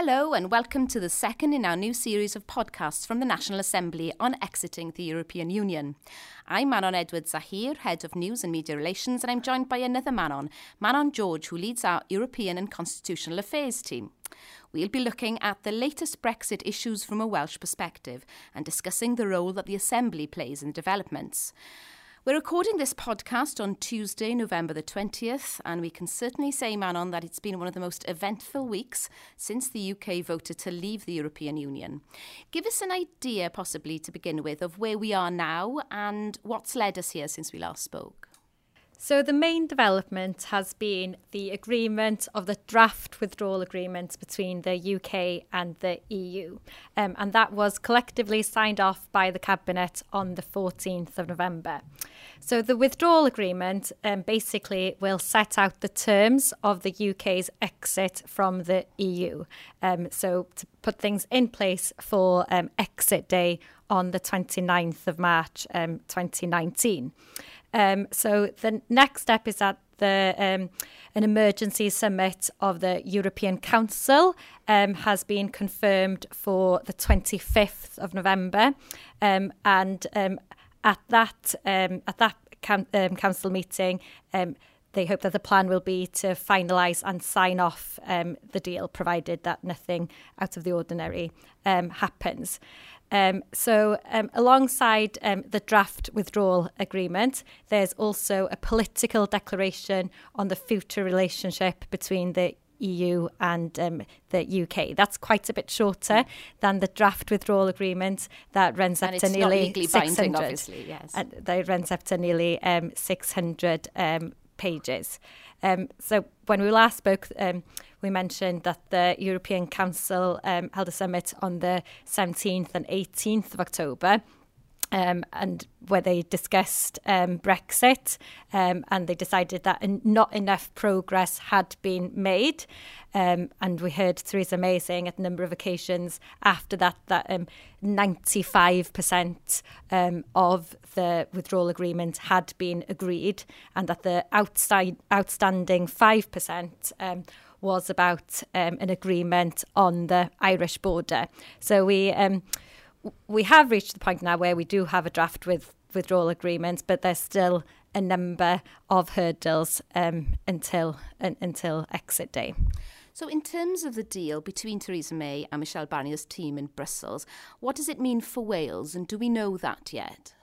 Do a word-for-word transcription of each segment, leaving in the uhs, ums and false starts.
Hello and welcome to the second in our new series of podcasts from the National Assembly on exiting the European Union. I'm Manon Edward-Zahir, Head of News and Media Relations, and I'm joined by another Manon, Manon George, who leads our European and Constitutional Affairs team. We'll be looking at the latest Brexit issues from a Welsh perspective and discussing the role that the Assembly plays in the developments. We're recording this podcast on Tuesday, November the twentieth, and we can certainly say, Manon, that it's been one of the most eventful weeks since the U K voted to leave the European Union. Give us an idea, possibly, to begin with, of where we are now and what's led us here since we last spoke. So the main development has been the agreement of the draft withdrawal agreement between the U K and the E U. Um, and that was collectively signed off by the Cabinet on the fourteenth of November. So the withdrawal agreement um, basically will set out the terms of the U K's exit from the E U. Um, so to put things in place for um, exit day on the twenty-ninth of March um, twenty nineteen. Um, so the next step is that the um, an emergency summit of the European Council um, has been confirmed for the twenty-fifth of November, um, and um, at that um, at that cam- um, council meeting, um, they hope that the plan will be to finalise and sign off um, the deal, provided that nothing out of the ordinary um, happens. Um, so um, alongside um, the draft withdrawal agreement, there's also a political declaration on the future relationship between the E U and um, the U K. That's quite a bit shorter than the draft withdrawal agreement that runs up to nearly six hundred. And it's not legally binding, obviously, yes. And that runs up to nearly um, six hundred um, pages. Um, so when we last spoke, um, we mentioned that the European Council um, held a summit on the seventeenth and eighteenth of October, um, and where they discussed um, Brexit, um, and they decided that not enough progress had been made. Um, and we heard Theresa May saying at a number of occasions after that that um, ninety-five percent um, of the withdrawal agreement had been agreed, and that the outside, outstanding five percent um, was about um, an agreement on the Irish border. So we... Um, We have reached the point now where we do have a draft with withdrawal agreement, but there's still a number of hurdles um, until uh, until exit day. So in terms of the deal between Theresa May and Michel Barnier's team in Brussels, what does it mean for Wales, and do we know that yet?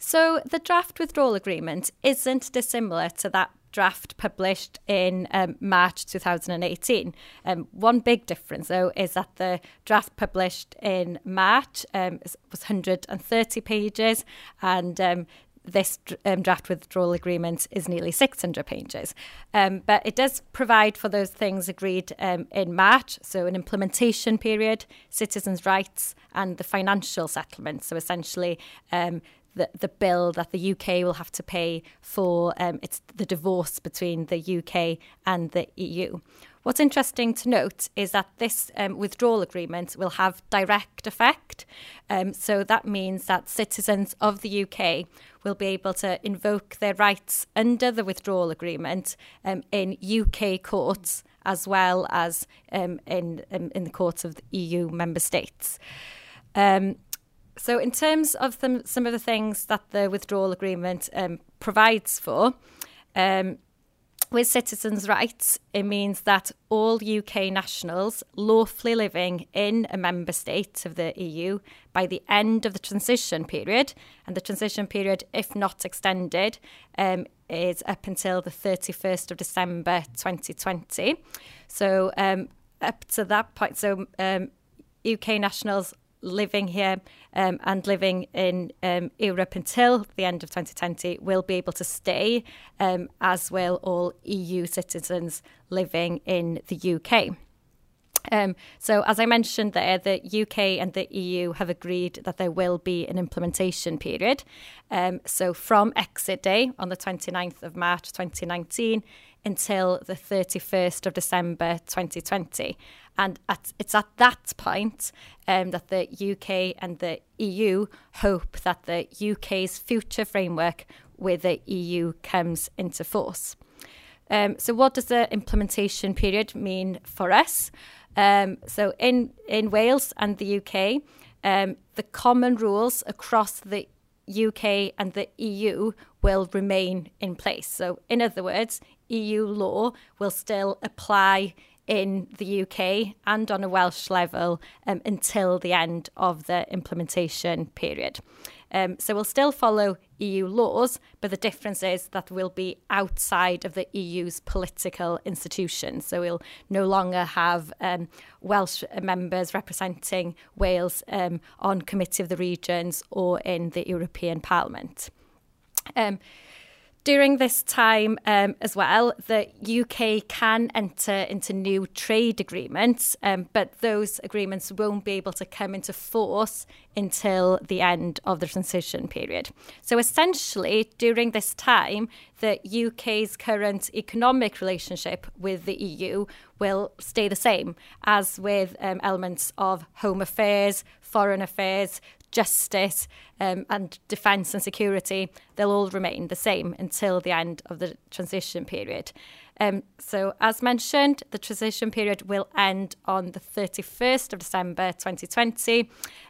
So the draft withdrawal agreement isn't dissimilar to that draft published in um, March two thousand eighteen. Um, one big difference, though, is that the draft published in March um, was one hundred thirty pages, and um, this um, draft withdrawal agreement is nearly six hundred pages. Um, but it does provide for those things agreed um, in March, so an implementation period, citizens' rights, and the financial settlement. So essentially, um, The, the bill that the U K will have to pay for um, it's the divorce between the U K and the E U. What's interesting to note is that this um, withdrawal agreement will have direct effect. Um, so that means that citizens of the U K will be able to invoke their rights under the withdrawal agreement um, in U K courts as well as um, in, um, in the courts of the E U member states. Um, So in terms of the, some of the things that the withdrawal agreement um, provides for, um, with citizens' rights, it means that all U K nationals lawfully living in a member state of the E U by the end of the transition period, and the transition period, if not extended, um, is up until the thirty-first of December twenty twenty. So um, up to that point, so um, U K nationals living here um, and living in um, Europe until the end of twenty twenty will be able to stay, um, as will all E U citizens living in the U K. Um, so as I mentioned there, the U K and the E U have agreed that there will be an implementation period. Um, so from exit day on the twenty-ninth of March twenty nineteen until the thirty-first of December twenty twenty. And at, it's at that point um, that the U K and the E U hope that the U K's future framework with the E U comes into force. Um, so what does the implementation period mean for us? Um, so in, in Wales and the U K, um, the common rules across the U K and the E U will remain in place. So in other words, E U law will still apply in the U K and on a Welsh level um, until the end of the implementation period. Um, so we'll still follow E U laws, but the difference is that we'll be outside of the E U's political institutions. So we'll no longer have um, Welsh members representing Wales um, on Committee of the Regions or in the European Parliament. Um, During this time um, as well, the U K can enter into new trade agreements, um, but those agreements won't be able to come into force until the end of the transition period. So essentially, during this time, the U K's current economic relationship with the E U will stay the same, as with um, elements of home affairs, foreign affairs, justice um, and defence and security. They'll all remain the same until the end of the transition period. Um, so as mentioned, the transition period will end on the thirty-first of December twenty twenty,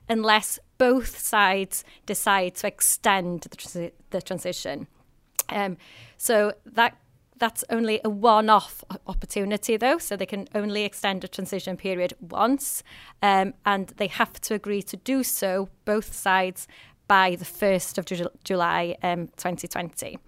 unless both sides decide to extend the, trans- the transition. Um, so that That's only a one-off opportunity, though, so they can only extend a transition period once, um, and they have to agree to do so, both sides, by the first of July um, twenty twenty.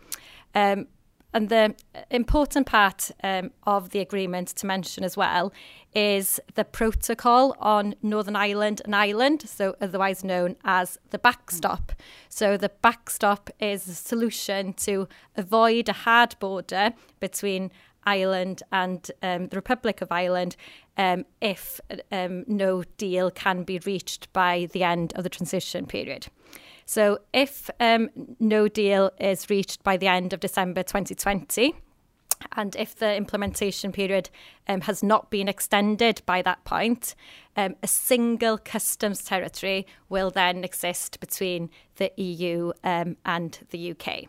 Um, and the important part um, of the agreement to mention as well is the protocol on Northern Ireland and Ireland, so otherwise known as the backstop. So the backstop is a solution to avoid a hard border between Ireland and um, the Republic of Ireland um, if um, no deal can be reached by the end of the transition period. So if um, no deal is reached by the end of December twenty twenty, and if the implementation period um, has not been extended by that point, um, a single customs territory will then exist between the E U um, and the U K.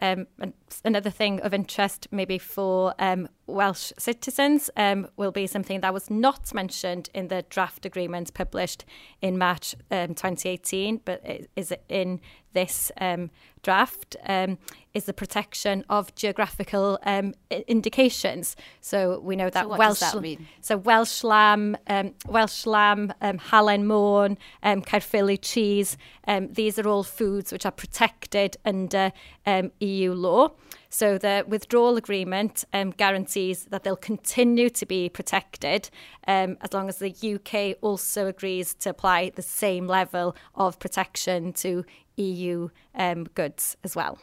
Um, and another thing of interest maybe for um, Welsh citizens um, will be something that was not mentioned in the draft agreement published in March um, twenty eighteen, but is in this um, draft, um, is the protection of geographical um, indications. So we know that, so what Welsh, does that mean? So Welsh lamb, um, Welsh lamb, um, Halen Môn, um, Caerphilly cheese. Um, these are all foods which are protected under um, E U law. So the withdrawal agreement um, guarantees that they'll continue to be protected um, as long as the U K also agrees to apply the same level of protection to E U um, goods as well.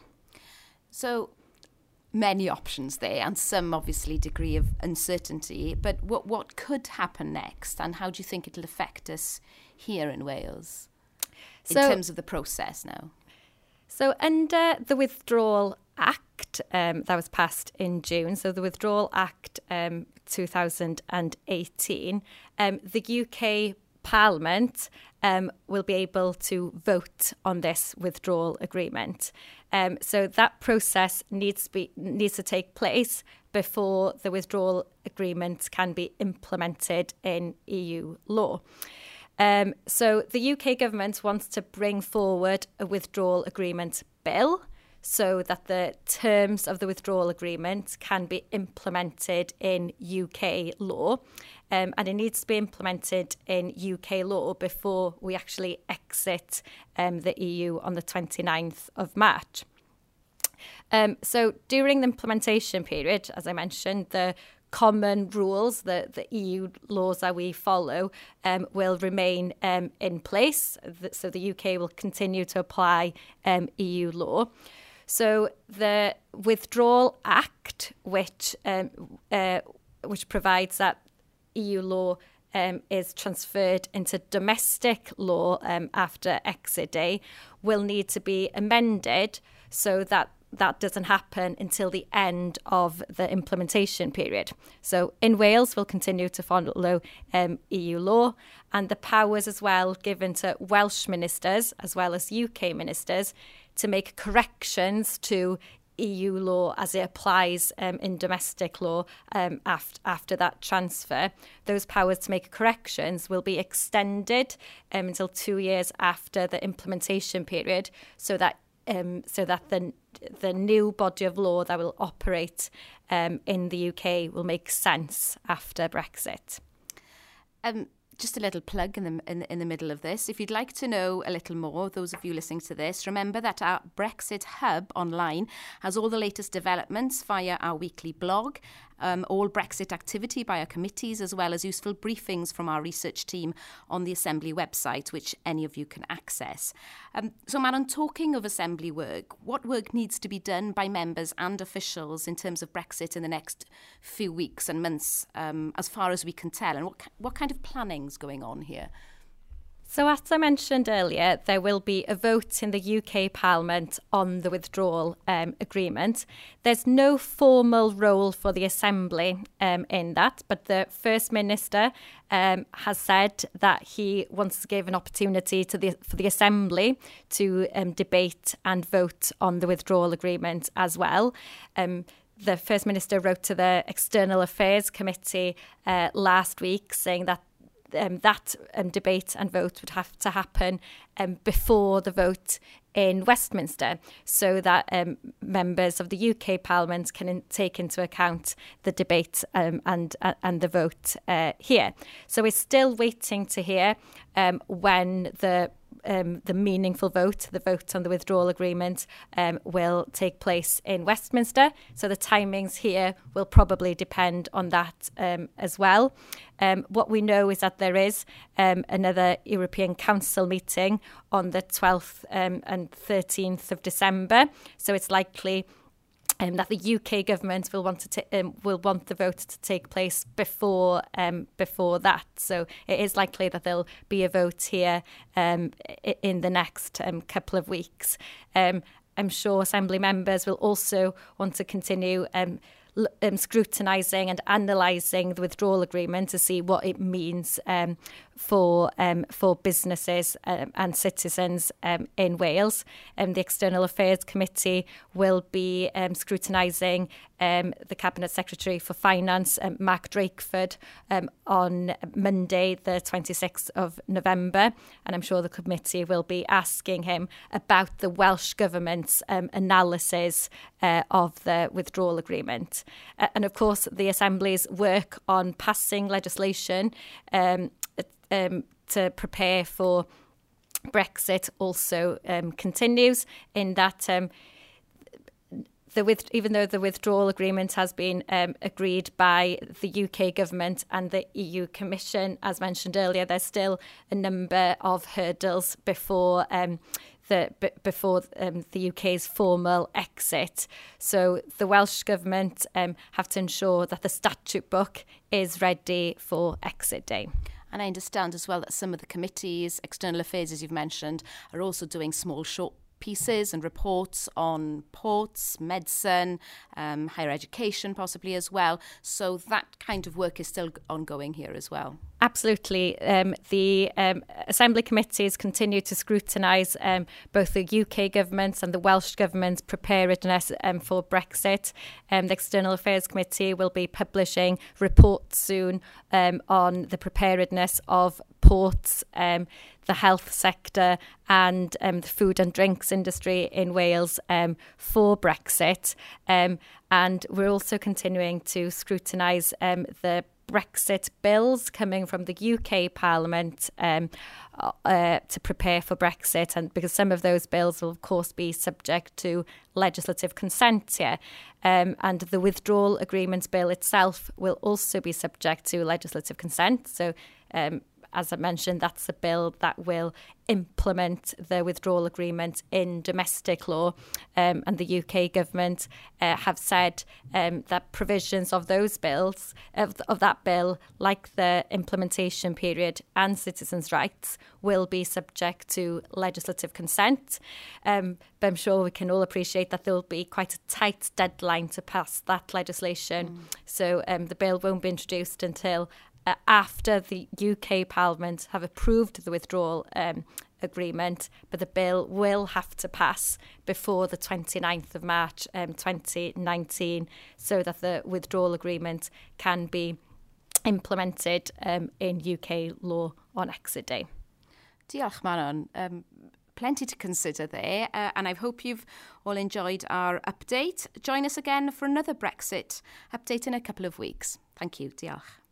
So many options there, and some obviously degree of uncertainty, but what, what could happen next, and how do you think it'll affect us here in Wales in so, terms of the process now? So under the Withdrawal Act um, that was passed in June, so the Withdrawal Act um, twenty eighteen, um, the U K Parliament um, will be able to vote on this withdrawal agreement. Um, so that process needs to be, needs to take place before the withdrawal agreement can be implemented in E U law. Um, so the U K government wants to bring forward a withdrawal agreement bill so that the terms of the withdrawal agreement can be implemented in U K law. Um, and it needs to be implemented in U K law before we actually exit um, the E U on the twenty-ninth of March. Um, so during the implementation period, as I mentioned, the common rules, the, the E U laws that we follow, um, will remain um, in place. So the U K will continue to apply um, E U law. So the Withdrawal Act, which um, uh, which provides that E U law um, is transferred into domestic law um, after exit day, will need to be amended so that that doesn't happen until the end of the implementation period. So in Wales, we'll continue to follow um, E U law, and the powers as well given to Welsh ministers as well as U K ministers to make corrections to E U law as it applies um, in domestic law um, after, after that transfer. Those powers to make corrections will be extended um, until two years after the implementation period, so that um, so that the the new body of law that will operate um, in the U K will make sense after Brexit. Um. Just a little plug in the, in, in the middle of this. If you'd like to know a little more, those of you listening to this, remember that our Brexit Hub online has all the latest developments via our weekly blog, um, all Brexit activity by our committees, as well as useful briefings from our research team on the Assembly website, which any of you can access. Um, so, Manon, talking of Assembly work, what work needs to be done by members and officials in terms of Brexit in the next few weeks and months, um, as far as we can tell, and what what kind of planning going on here? So, as I mentioned earlier, there will be a vote in the U K Parliament on the withdrawal um, agreement. There's no formal role for the Assembly um, in that, but the First Minister um, has said that he wants to give an opportunity to the, for the Assembly to um, debate and vote on the withdrawal agreement as well. Um, the First Minister wrote to the External Affairs Committee uh, last week saying that Um, that um, debate and vote would have to happen um, before the vote in Westminster, so that um, members of the U K Parliament can in- take into account the debate um, and uh, and the vote uh, here. So we're still waiting to hear um, when the um, the meaningful vote, the vote on the withdrawal agreement, um, will take place in Westminster. So the timings here will probably depend on that um, as well. Um, what we know is that there is um, another European Council meeting on the twelfth um, and thirteenth of December, so it's likely um, that the U K government will want to t- um, will want the vote to take place before um, before that. So it is likely that there'll be a vote here um, in the next um, couple of weeks. Um, I'm sure Assembly members will also want to continue Um, Um, scrutinising and analysing the withdrawal agreement to see what it means um, for um, for businesses um, and citizens um, in Wales. Um, the External Affairs Committee will be um, scrutinising um, the Cabinet Secretary for Finance, um, Mark Drakeford, um, on Monday the twenty-sixth of November, and I'm sure the committee will be asking him about the Welsh Government's um, analysis uh, of the withdrawal agreement. Uh, and of course, the Assembly's work on passing legislation um, um, to prepare for Brexit also um, continues, in that um, the with- even though the withdrawal agreement has been um, agreed by the U K government and the E U Commission, as mentioned earlier, there's still a number of hurdles before um The, b- before um, the U K's formal exit. So the Welsh Government um, have to ensure that the statute book is ready for exit day. And I understand as well that some of the committees, External Affairs as you've mentioned, are also doing small short pieces and reports on ports, medicine, um, higher education possibly as well. So that kind of work is still ongoing here as well. Absolutely. Um, the um, Assembly committees continue to scrutinise um, both the U K government and the Welsh government's preparedness um, for Brexit. Um, the External Affairs Committee will be publishing reports soon um, on the preparedness of ports, um, the health sector and um, the food and drinks industry in Wales um, for Brexit. Um, and we're also continuing to scrutinise um, the Brexit bills coming from the U K Parliament um, uh, to prepare for Brexit, and because some of those bills will of course be subject to legislative consent here, um, and the withdrawal agreement bill itself will also be subject to legislative consent. So um, as I mentioned, that's a bill that will implement the withdrawal agreement in domestic law, um, and the U K government uh, have said um, that provisions of those bills, of, of that bill, like the implementation period and citizens' rights, will be subject to legislative consent. Um, but I'm sure we can all appreciate that there will be quite a tight deadline to pass that legislation. Mm. So um, the bill won't be introduced until Uh, after the U K Parliament have approved the withdrawal um, agreement, but the bill will have to pass before the twenty-ninth of March um, twenty nineteen so that the withdrawal agreement can be implemented um, in U K law on exit day. Diolch, Manon. Um, plenty to consider there, uh, and I hope you've all enjoyed our update. Join us again for another Brexit update in a couple of weeks. Thank you. Diolch.